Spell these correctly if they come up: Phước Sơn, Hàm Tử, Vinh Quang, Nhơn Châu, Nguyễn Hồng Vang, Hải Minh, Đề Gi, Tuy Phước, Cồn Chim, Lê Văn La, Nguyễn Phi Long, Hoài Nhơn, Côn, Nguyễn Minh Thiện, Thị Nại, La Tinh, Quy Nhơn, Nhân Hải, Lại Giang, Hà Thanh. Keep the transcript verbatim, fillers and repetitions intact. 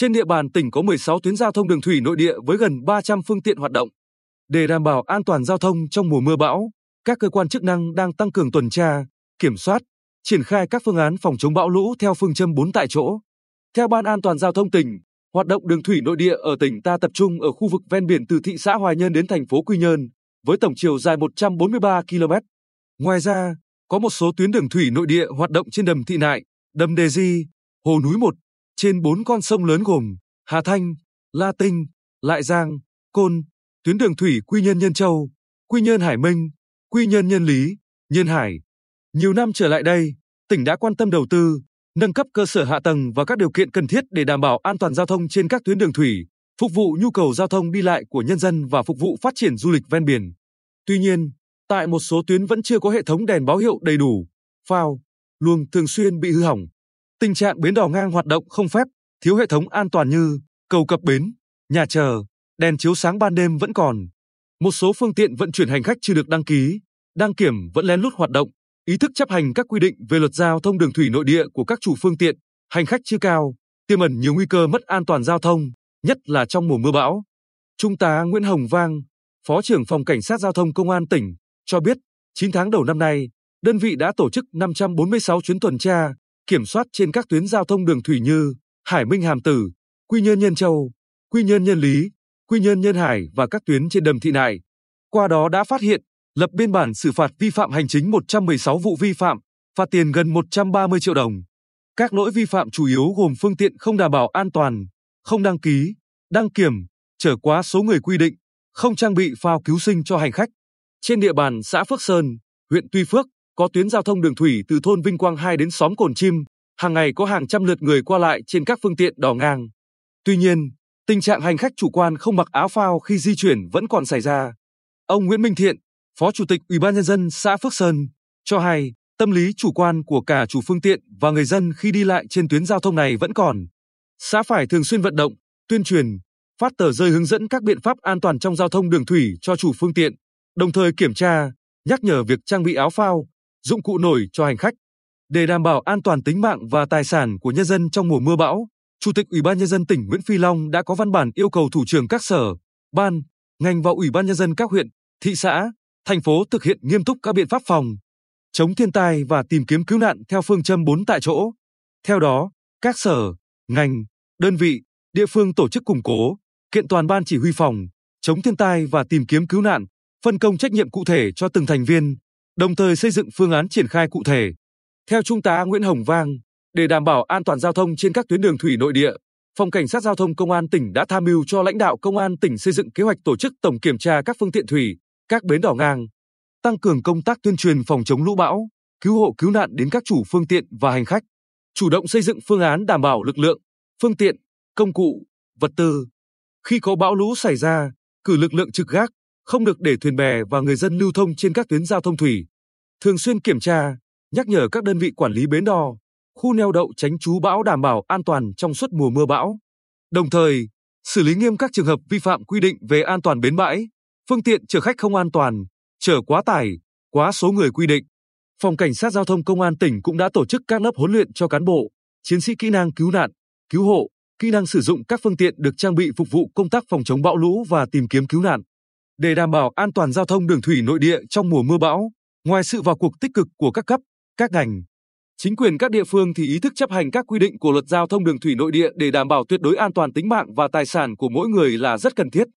Trên địa bàn tỉnh có mười sáu tuyến giao thông đường thủy nội địa với gần ba trăm phương tiện hoạt động. Để đảm bảo an toàn giao thông trong mùa mưa bão, các cơ quan chức năng đang tăng cường tuần tra, kiểm soát, triển khai các phương án phòng chống bão lũ theo phương châm bốn tại chỗ. Theo Ban An toàn giao thông tỉnh, hoạt động đường thủy nội địa ở tỉnh ta tập trung ở khu vực ven biển từ thị xã Hoài Nhơn đến thành phố Quy Nhơn, với tổng chiều dài một trăm bốn mươi ba ki lô mét. Ngoài ra, có một số tuyến đường thủy nội địa hoạt động trên đầm Thị Nại, đầm Đề Gi, hồ núi một, trên bốn con sông lớn gồm Hà Thanh, La Tinh, Lại Giang, Côn, tuyến đường thủy Quy Nhơn Nhơn Châu, Quy Nhơn Hải Minh, Quy Nhơn Nhân Lý, Nhân Hải. Nhiều năm trở lại đây, tỉnh đã quan tâm đầu tư, nâng cấp cơ sở hạ tầng và các điều kiện cần thiết để đảm bảo an toàn giao thông trên các tuyến đường thủy, phục vụ nhu cầu giao thông đi lại của nhân dân và phục vụ phát triển du lịch ven biển. Tuy nhiên, tại một số tuyến vẫn chưa có hệ thống đèn báo hiệu đầy đủ, phao, luồng thường xuyên bị hư hỏng. Tình trạng bến đò ngang hoạt động không phép, thiếu hệ thống an toàn như cầu cập bến, nhà chờ, đèn chiếu sáng ban đêm vẫn còn. Một số phương tiện vận chuyển hành khách chưa được đăng ký, đăng kiểm vẫn lén lút hoạt động. Ý thức chấp hành các quy định về luật giao thông đường thủy nội địa của các chủ phương tiện, hành khách chưa cao, tiềm ẩn nhiều nguy cơ mất an toàn giao thông, nhất là trong mùa mưa bão. Trung tá Nguyễn Hồng Vang, Phó trưởng Phòng Cảnh sát Giao thông Công an tỉnh, cho biết chín tháng đầu năm nay, đơn vị đã tổ chức năm trăm bốn mươi sáu chuyến tuần tra, kiểm soát trên các tuyến giao thông đường thủy như Hải Minh Hàm Tử, Quy Nhơn Nhân Châu, Quy Nhơn Nhân Lý, Quy Nhơn Nhân Hải và các tuyến trên đầm Thị Nại. Qua đó đã phát hiện, lập biên bản xử phạt vi phạm hành chính một trăm mười sáu vụ vi phạm, phạt tiền gần một trăm ba mươi triệu đồng. Các lỗi vi phạm chủ yếu gồm phương tiện không đảm bảo an toàn, không đăng ký, đăng kiểm, chở quá số người quy định, không trang bị phao cứu sinh cho hành khách. Trên địa bàn xã Phước Sơn, huyện Tuy Phước, có tuyến giao thông đường thủy từ thôn Vinh Quang hai đến xóm Cồn Chim, hàng ngày có hàng trăm lượt người qua lại trên các phương tiện đò ngang. Tuy nhiên, tình trạng hành khách chủ quan không mặc áo phao khi di chuyển vẫn còn xảy ra. Ông Nguyễn Minh Thiện, Phó Chủ tịch Ủy ban Nhân dân xã Phước Sơn, cho hay tâm lý chủ quan của cả chủ phương tiện và người dân khi đi lại trên tuyến giao thông này vẫn còn. Xã phải thường xuyên vận động, tuyên truyền, phát tờ rơi hướng dẫn các biện pháp an toàn trong giao thông đường thủy cho chủ phương tiện, đồng thời kiểm tra, nhắc nhở việc trang bị áo phao, dụng cụ nổi cho hành khách. Để đảm bảo an toàn tính mạng và tài sản của nhân dân trong mùa mưa bão, Chủ tịch Ủy ban Nhân dân tỉnh Nguyễn Phi Long đã có văn bản yêu cầu thủ trưởng các sở, ban, ngành và Ủy ban Nhân dân các huyện, thị xã, thành phố thực hiện nghiêm túc các biện pháp phòng chống thiên tai và tìm kiếm cứu nạn theo phương châm bốn tại chỗ. Theo đó, các sở, ngành, đơn vị, địa phương tổ chức củng cố, kiện toàn ban chỉ huy phòng chống thiên tai và tìm kiếm cứu nạn, phân công trách nhiệm cụ thể cho từng thành viên, đồng thời xây dựng phương án triển khai cụ thể. Theo Trung tá Nguyễn Hồng Vang, để đảm bảo an toàn giao thông trên các tuyến đường thủy nội địa, Phòng Cảnh sát Giao thông Công an tỉnh đã tham mưu cho lãnh đạo Công an tỉnh xây dựng kế hoạch tổ chức tổng kiểm tra các phương tiện thủy, các bến đò ngang, tăng cường công tác tuyên truyền phòng chống lũ bão, cứu hộ cứu nạn đến các chủ phương tiện và hành khách, chủ động xây dựng phương án đảm bảo lực lượng, phương tiện, công cụ, vật tư. Khi có bão lũ xảy ra, cử lực lượng trực gác, không được để thuyền bè và người dân lưu thông trên các tuyến giao thông thủy. Thường xuyên kiểm tra, nhắc nhở các đơn vị quản lý bến đò, khu neo đậu tránh trú bão đảm bảo an toàn trong suốt mùa mưa bão. Đồng thời, xử lý nghiêm các trường hợp vi phạm quy định về an toàn bến bãi, phương tiện chở khách không an toàn, chở quá tải, quá số người quy định. Phòng Cảnh sát Giao thông Công an tỉnh cũng đã tổ chức các lớp huấn luyện cho cán bộ, chiến sĩ kỹ năng cứu nạn, cứu hộ, kỹ năng sử dụng các phương tiện được trang bị phục vụ công tác phòng chống bão lũ và tìm kiếm cứu nạn. Để đảm bảo an toàn giao thông đường thủy nội địa trong mùa mưa bão, ngoài sự vào cuộc tích cực của các cấp, các ngành, chính quyền các địa phương thì ý thức chấp hành các quy định của luật giao thông đường thủy nội địa để đảm bảo tuyệt đối an toàn tính mạng và tài sản của mỗi người là rất cần thiết.